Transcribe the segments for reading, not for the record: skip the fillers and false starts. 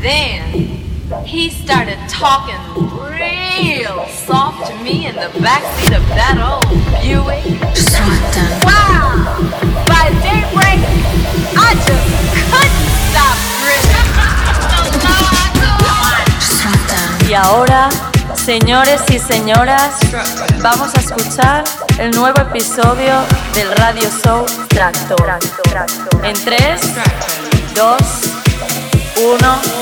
Then he started talking real soft to me in the backseat of that old Buick. Wow! By daybreak, I just couldn't stop grinning. Y ahora, señores y señoras, vamos a escuchar el nuevo episodio del radio show Structo. En 3, 2, 1.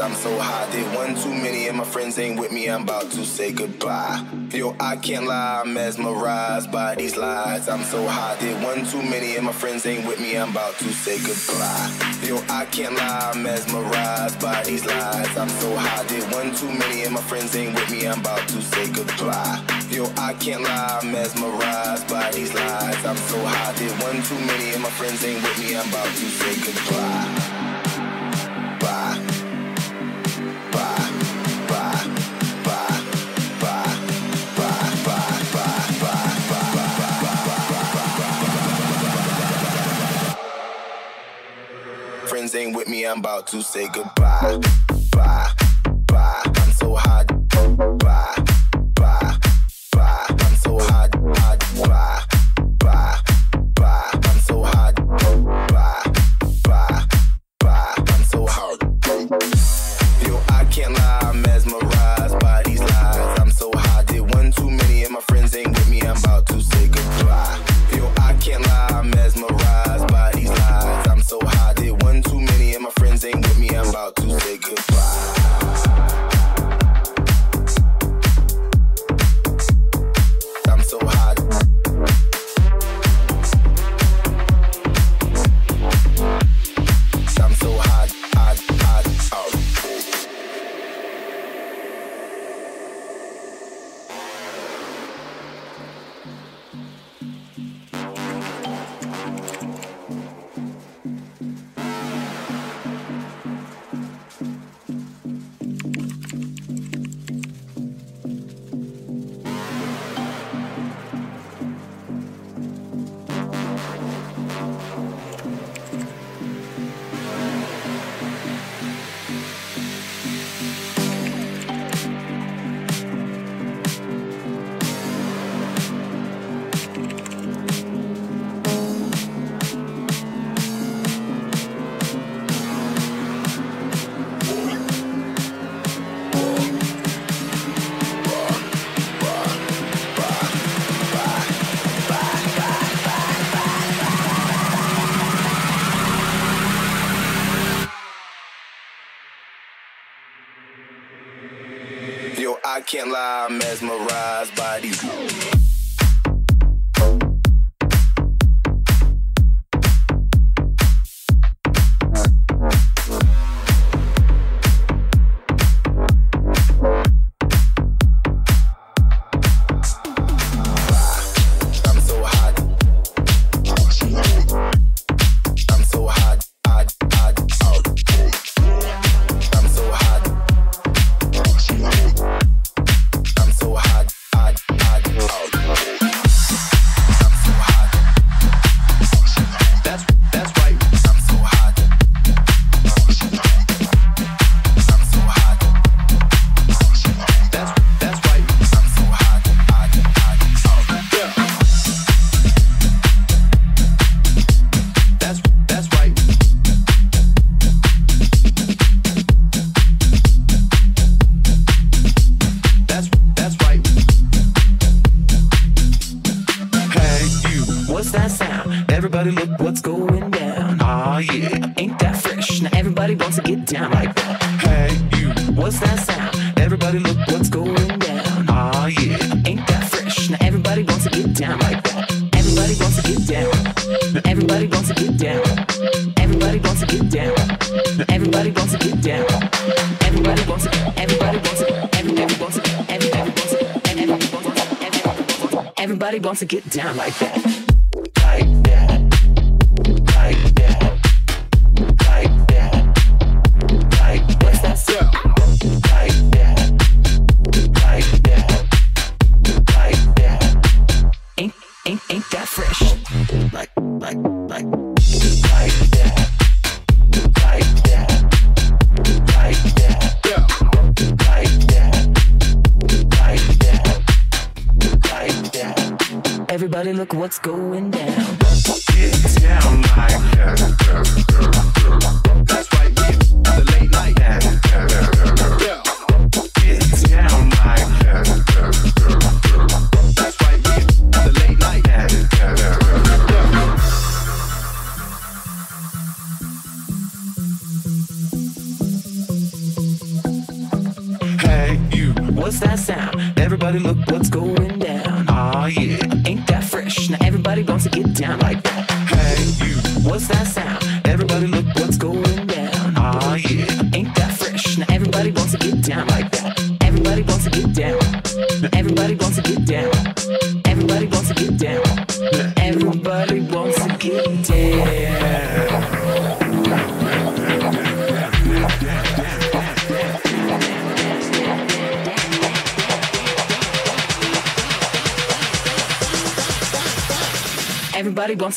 I'm so hot, they one too many and my friends ain't with me, I'm about to say goodbye. Yo, I can't lie, I'm mesmerized by these lies. I'm so hot, they one too many and my friends ain't with me, I'm about to say goodbye. Yo, I can't lie, I'm mesmerized by these lies. I'm so hot, they one too many and my friends ain't with me, I'm about to say goodbye. Yo, I can't lie, I'm mesmerized by these lies. I'm so hot, they one too many and my friends ain't with me, I'm about to say goodbye. me, I'm about to say goodbye. Bye, bye, I'm so hot. Bye, bye, bye, I'm so hot, hot. Bye, bye, bye, I'm so hot. Bye, bye, bye, I'm so hot. Yo, I can't lie, I'm mesmerized by these lies. I'm so hot, did one too many and my friends ain't with me. I'm about to say goodbye. Yo, I can't lie, I'm mesmerized by these lies. I'm so hot, did one too many and my friends ain't with me. I'm about to say goodbye. I can't lie, I'm mesmerized by these rules. To get down like that. Everybody look what's going down. Get down like that. That's right, yeah. The late night. Yeah. Get down like that. That's right, yeah. The late night. Yeah. Hey, you. What's that sound? Everybody look what's going down. Aw, yeah. Now everybody wants to get down like that. Hey, you, what's that sound? Everybody look what's going down. Aw, yeah, ain't that fresh? Now everybody wants to get down like that. Everybody wants to get down. Now everybody wants to get down. Everybody wants to get down. Now everybody wants to get down. Everybody wants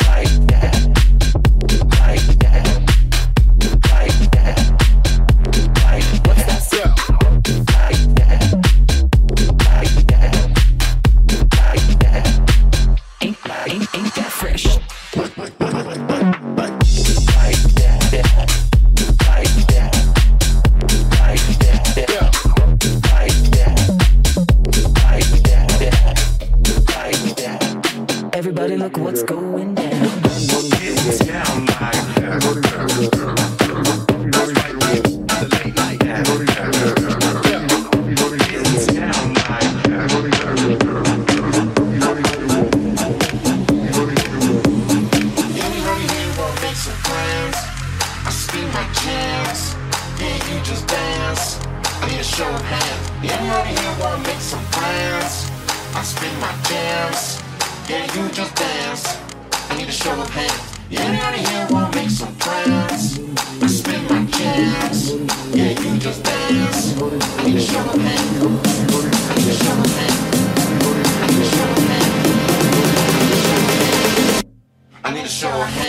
Like that. Like that. look what's going down. Get down like the late night. Get down like anybody here won't make some plans. I spin my chance, yeah, you just dance. I need a show of hands. Anybody here won't make some plans. I spin my jams, yeah, you just dance. I need a show of hands. Anybody here wanna make some plans? I spin my jams, yeah, you just dance. I need a show of hands. I need a show of hands. I need a show of hands. I need a show of hands.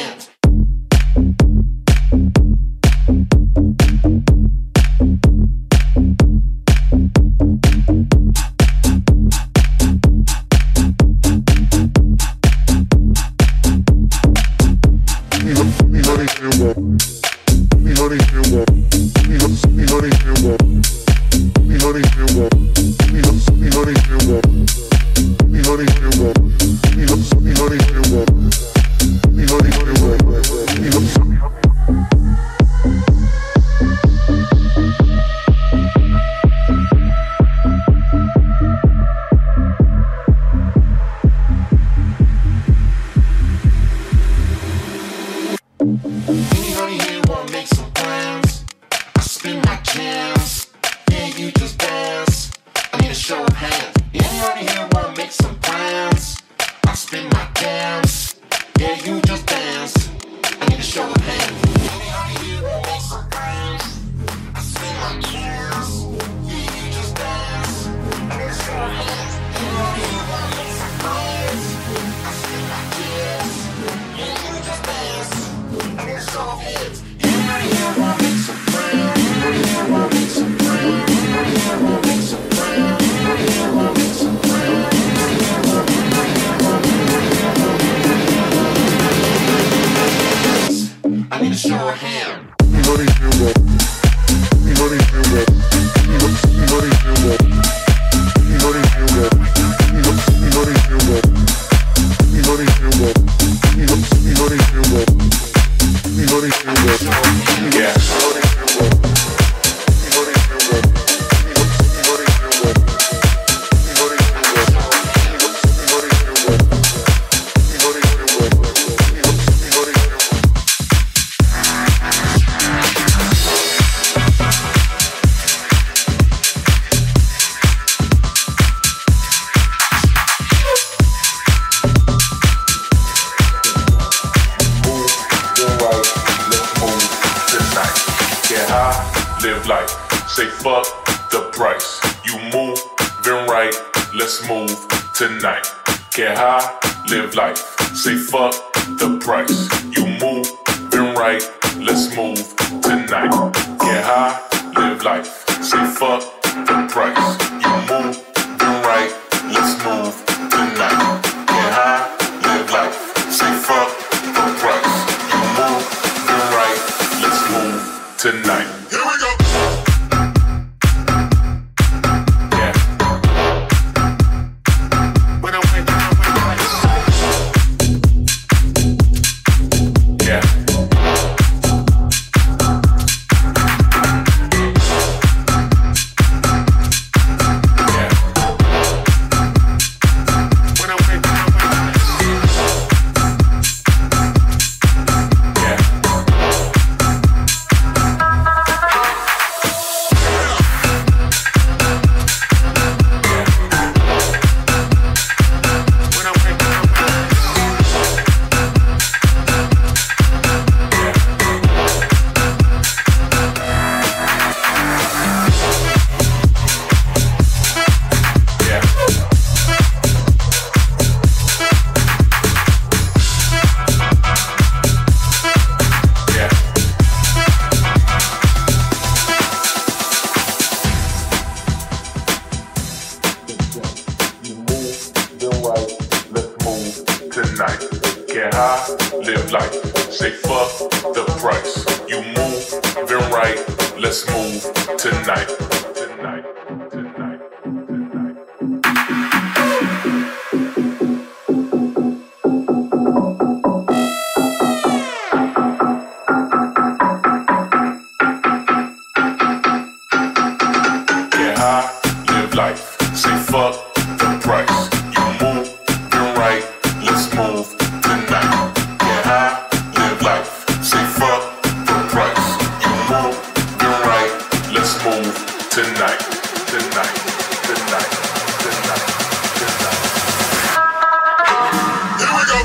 life. Say fuck the price. You move, then right. Let's move tonight. Get high, live life. Say fuck the price. You move, then right. Let's move tonight. Tonight, tonight, tonight, tonight. Here we go.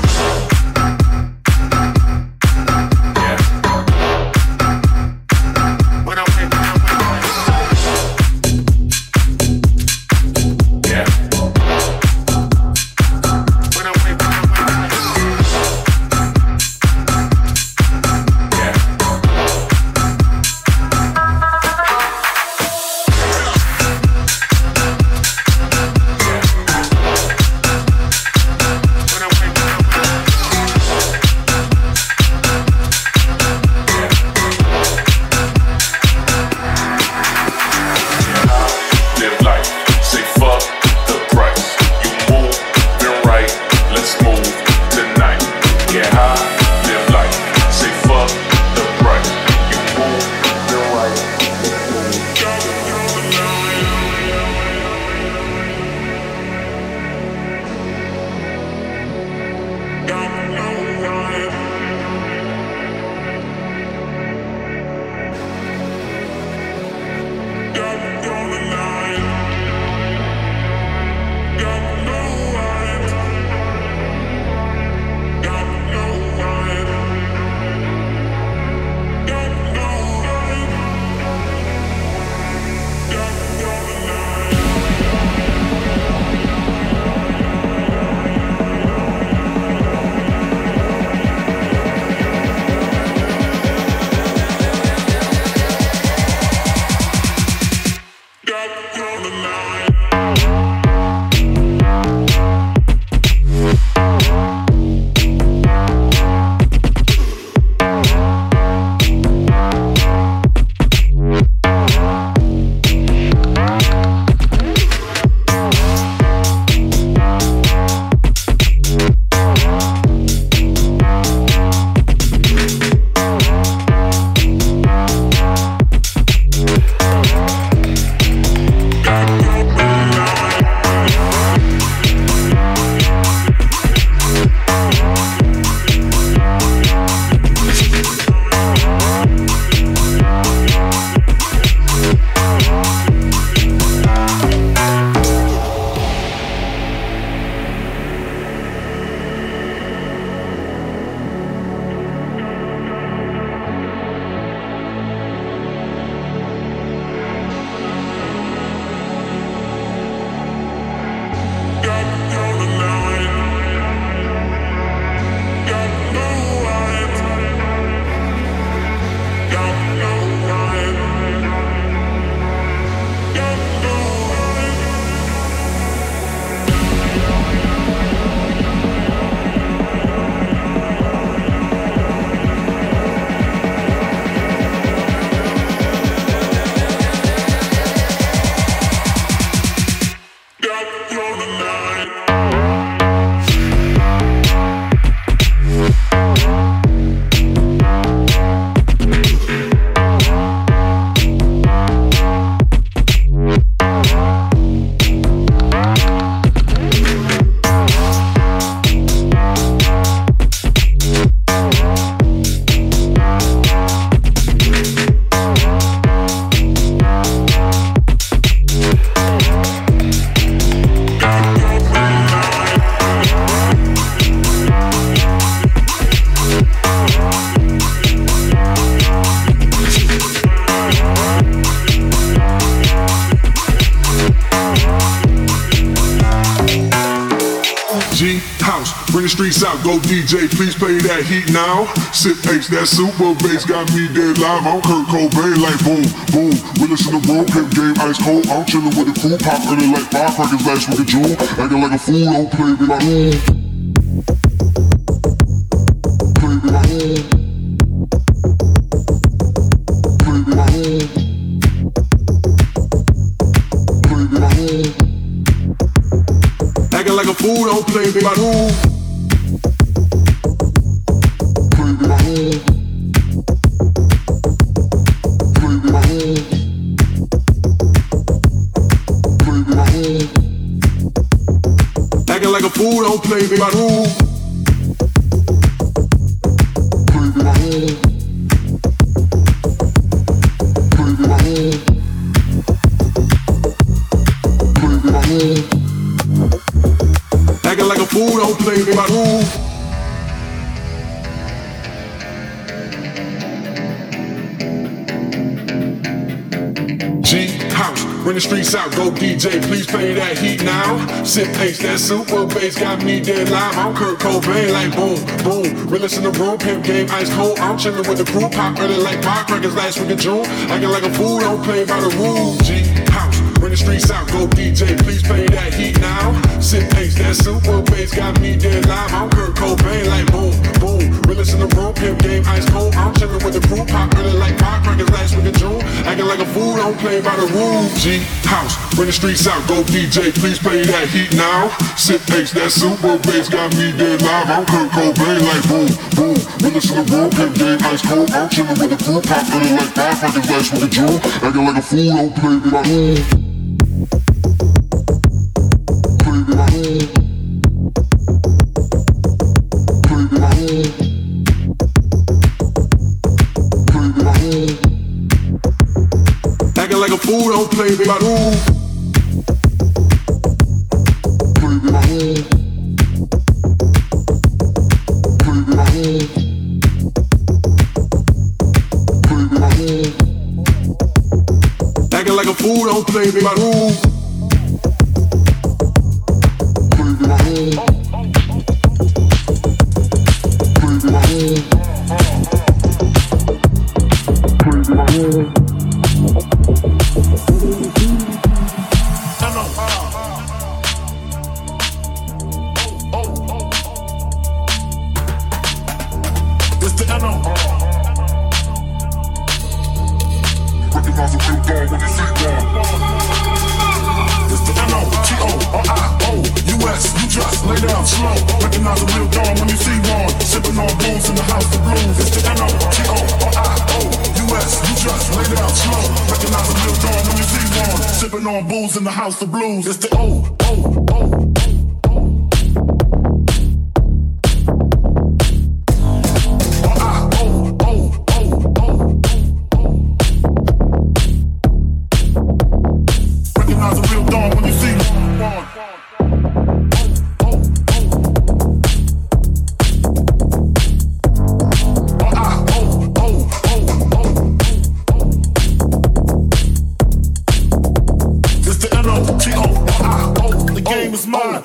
Go DJ, please play that heat now. Sip H, that super bass got me dead live. I'm Kurt Cobain, like boom, boom. We listen to road pimp game, ice cold. I'm chillin' with the crew, pop early like firecrackers last week in June. Acting like a fool, don't play me like ooh. Acting like a fool, don't play me like ooh. Play with my head. move. Acting like a fool, don't play me by rule. Play me by rule. Play me by rule. Play me by rule. Acting like a fool, don't play me by rule. When the streets out, go DJ, please play that heat now. Sip pace, that super bass got me dead live. I'm Kurt Cobain, like boom, boom. Realest in the room, pimp game, ice cold. I'm chillin' with the crew, pop early like firecrackers last week in June. Acting like a fool, don't play by the rules. G-House, when the streets out, go DJ, please play that heat now. Sip pace, that super bass got me dead live. I'm Kurt Cobain, like boom, boom. Realest in the room, pimp game, ice cold. I'm chillin' with the crew, pop early like firecrackers last week in June. Acting like a fool, don't play by the rules. House, bring the streets out, go DJ, please play that heat now. Sit takes that super bass, got me dead live. I'm Kurt Cobain, like boom, boom. Realest in the room, pimp game, ice cold. I'm chillin' with the crew, pop feelin' like firecrackers last week in June. Acting like a fool, don't play me by rule. Play me by rule. Play me by rule. Play me by rule. Acting like a fool, don't play me by rule. Play me by rule. Play me by rule. Play me by rule. Acting like a fool, don't play me by rule. Play me by rule. Play me by rule. Play me by rule. On booze in the house of blues. It's the O, O, O.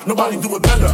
Nobody do it better.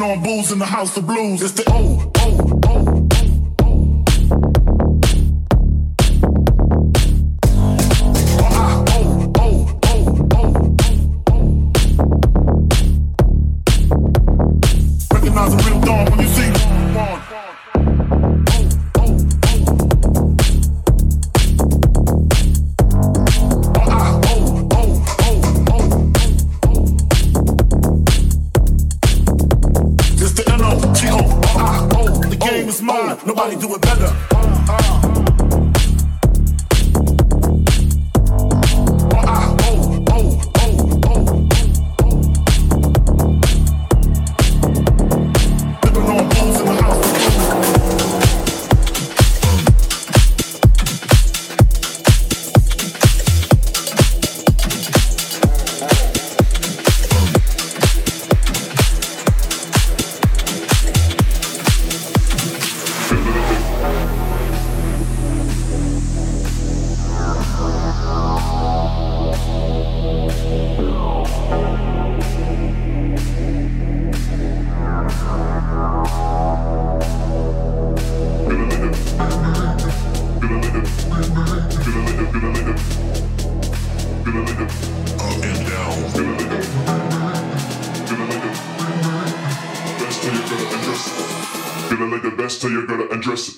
On booze in the house of blues. It's the O, O, O. gonna lay the best till you're gonna undress it.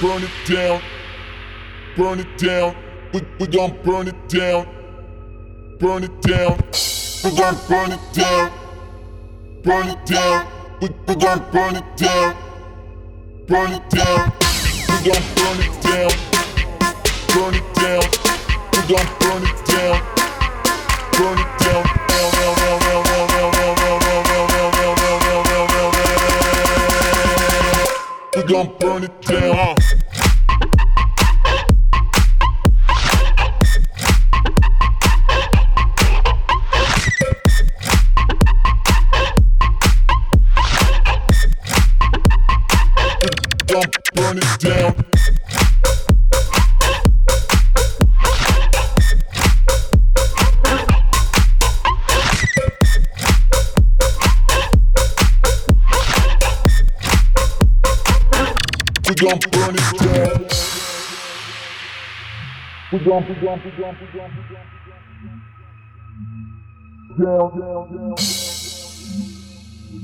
Burn it down, burn it down. We gon' burn it down, burn it down. We gon' burn it down, burn it down. We gon' burn it down, burn it down. We gon' burn it down, burn it down. We gon' burn it down, burn it down. We gon' burn it down. Burn it down. We gon' burn it down. We gon' down. Burn it down,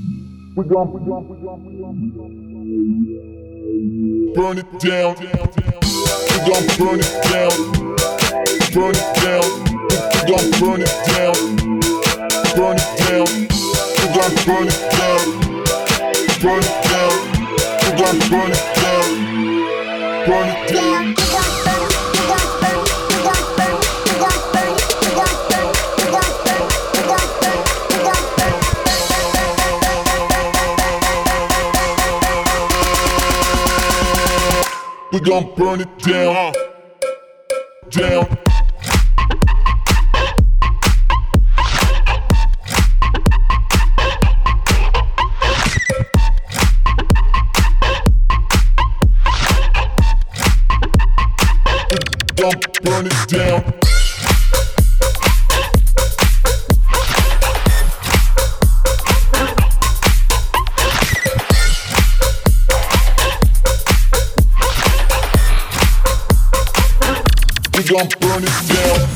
we gon' burn it down, burn it down, we gon' burn it down, we gon' burn it down, we gon' burn it down, burn it down. We gon' burn it down, down. We gon' burn it down. we gon' burn it down.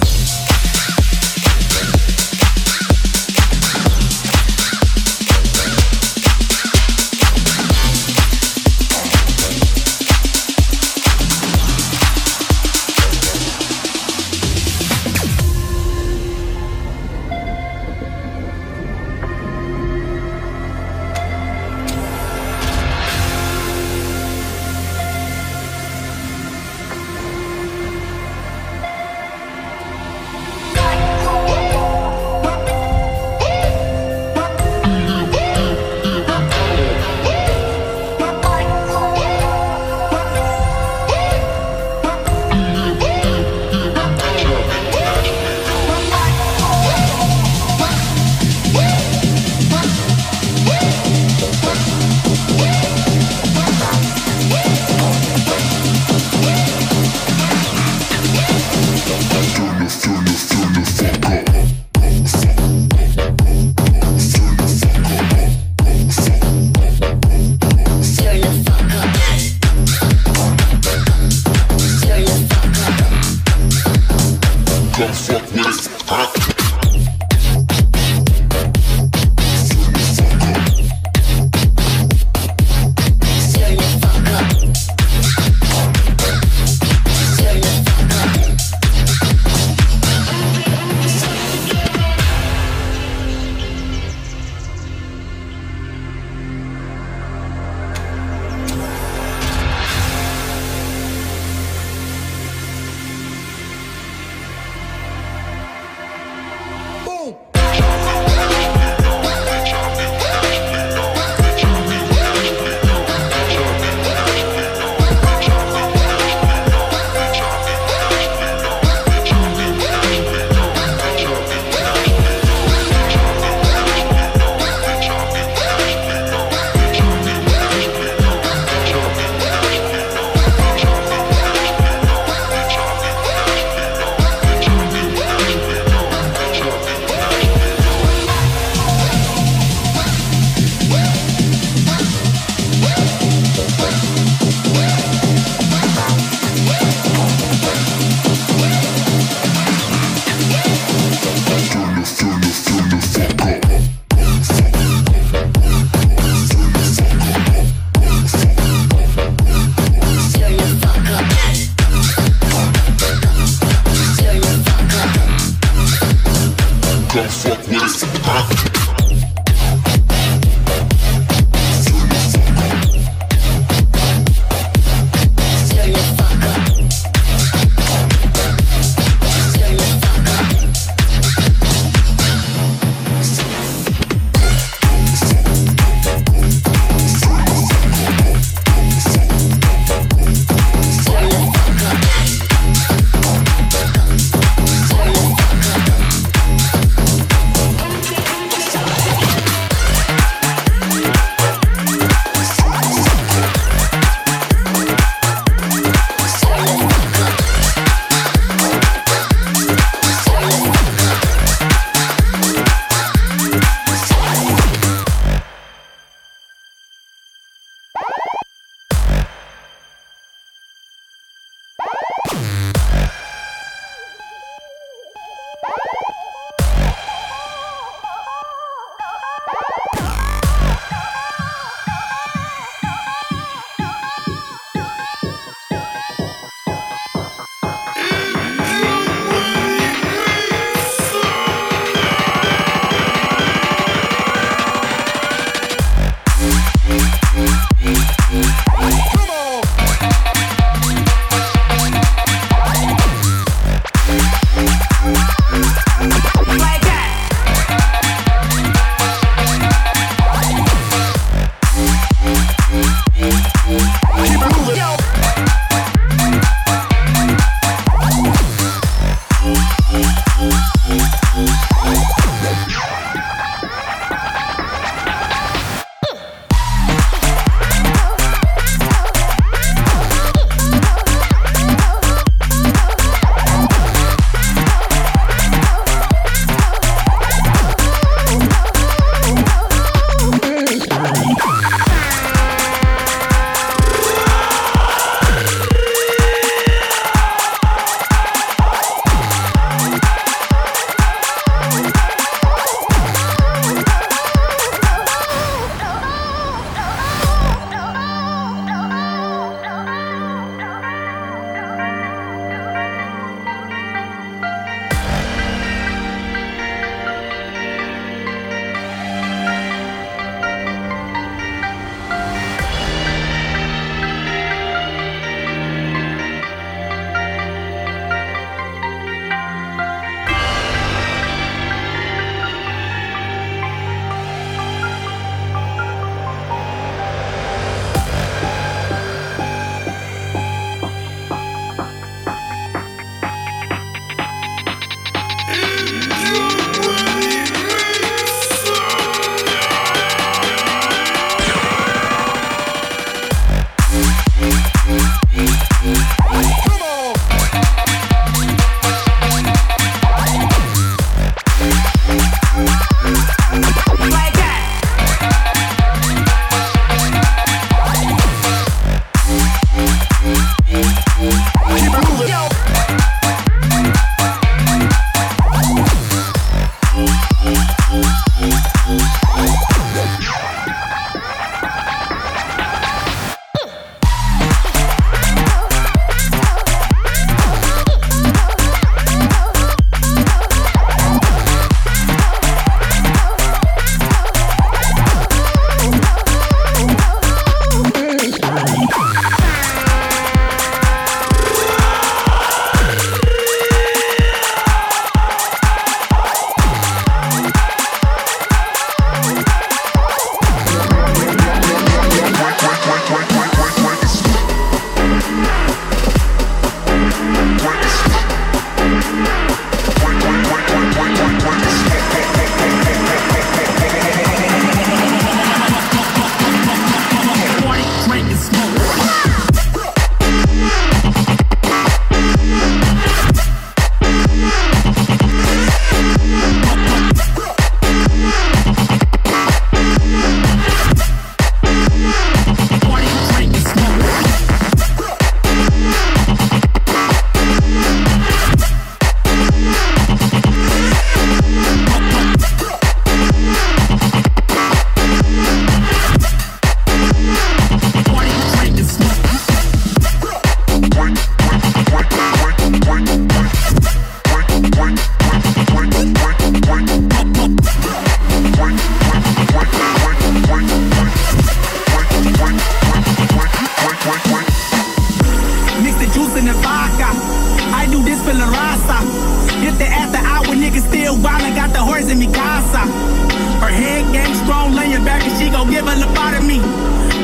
Game strong, laying back and she gon' give a lobotomy.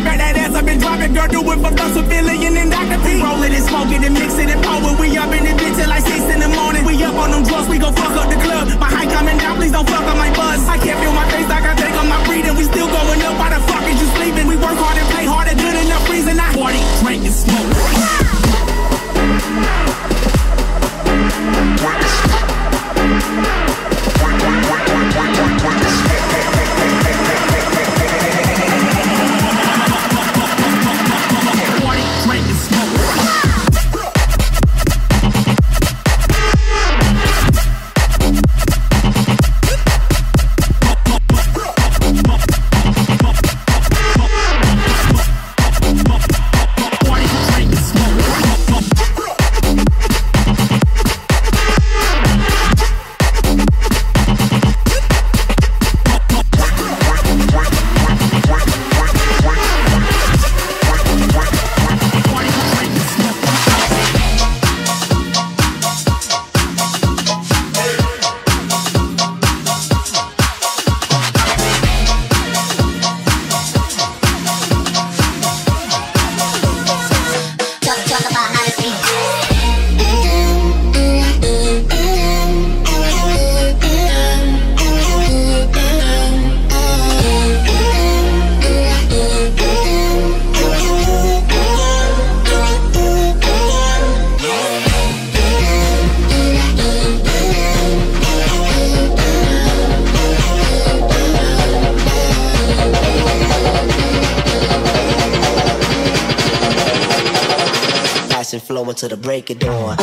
Back that ass up and drop it, girl, do it for those civilian and Dr. P. Roll it and smoke it and mix it and pour it. We up in the bitch till like 6 in the morning. We up on them drugs, we gon' fuck up the club. My high coming down, please don't fuck up my buzz. I can't feel my face like I take on my breathing. We still going up, why the fuck is you sleeping? We work hard and play hard and good enough reason. I party, drink and smoke. Flow until the break of dawn.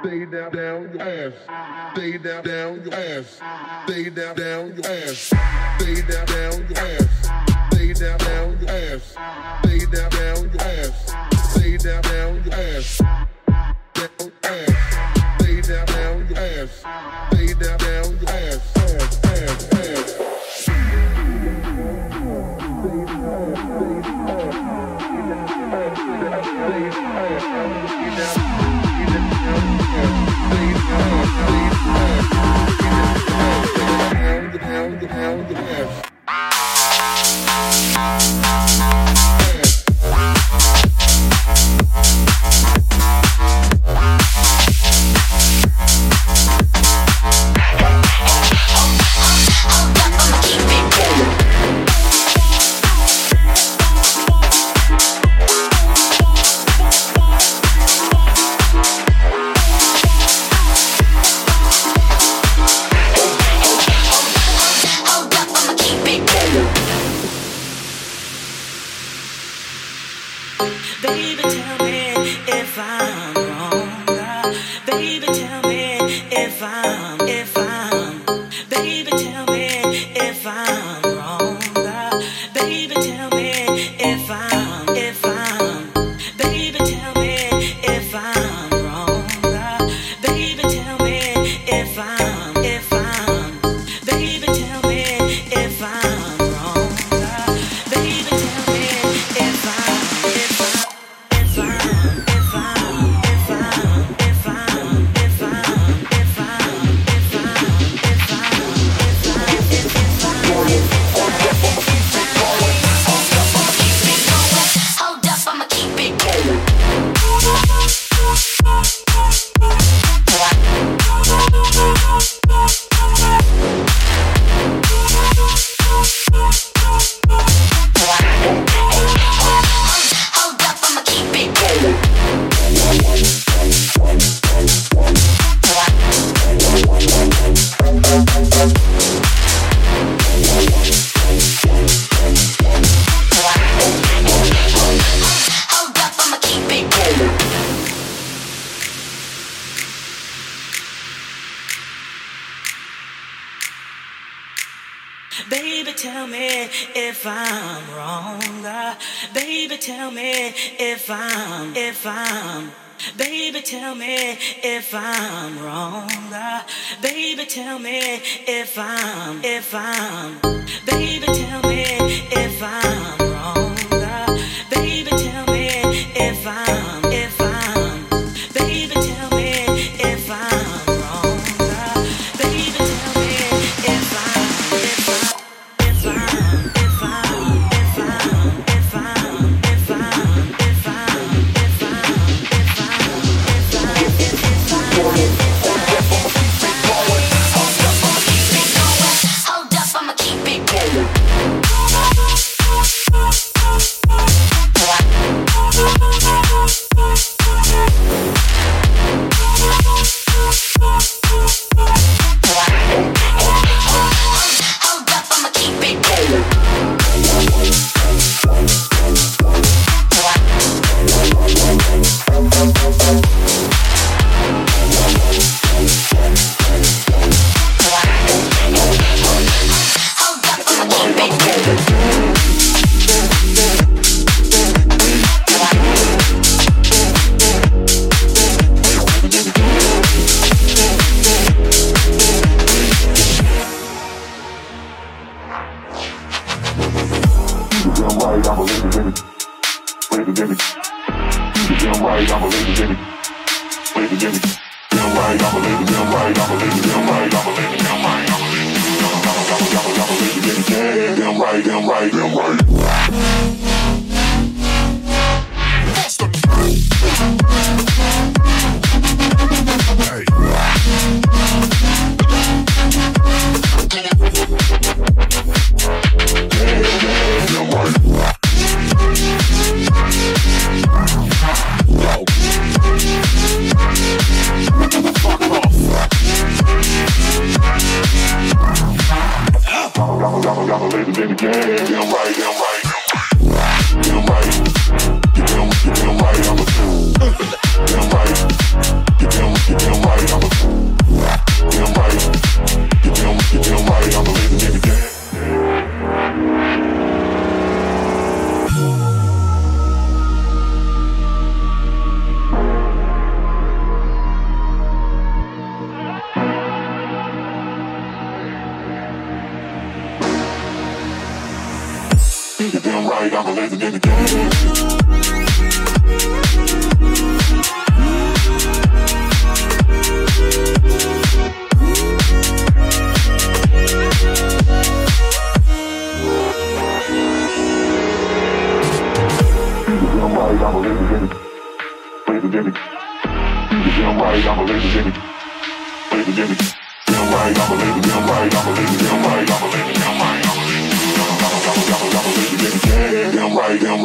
Stay down your ass. Stay down your ass. Stay down your ass. Stay down your ass. Stay down your ass. Stay down your ass. Stay down your ass. Stay down your ass. Stay down your ass. Baby, tell me if I'm wrong. Baby, tell me if I'm. Baby, tell me if I'm wrong. Baby, tell me if I'm. Baby, tell me if I'm wrong. Baby, tell me if I'm. Baby, tell me if I'm. Damn right, I'm a fool. Damn right, I'm living in the game. Right, I'm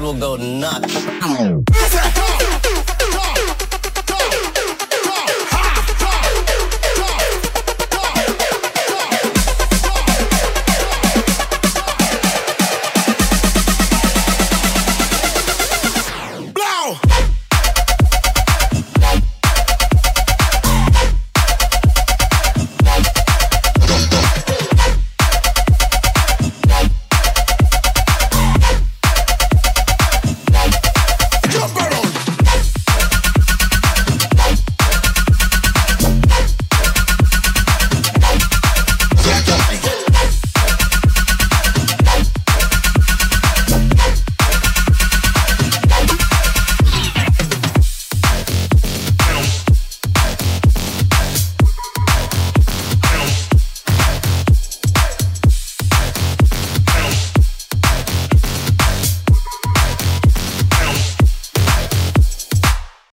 will go nuts.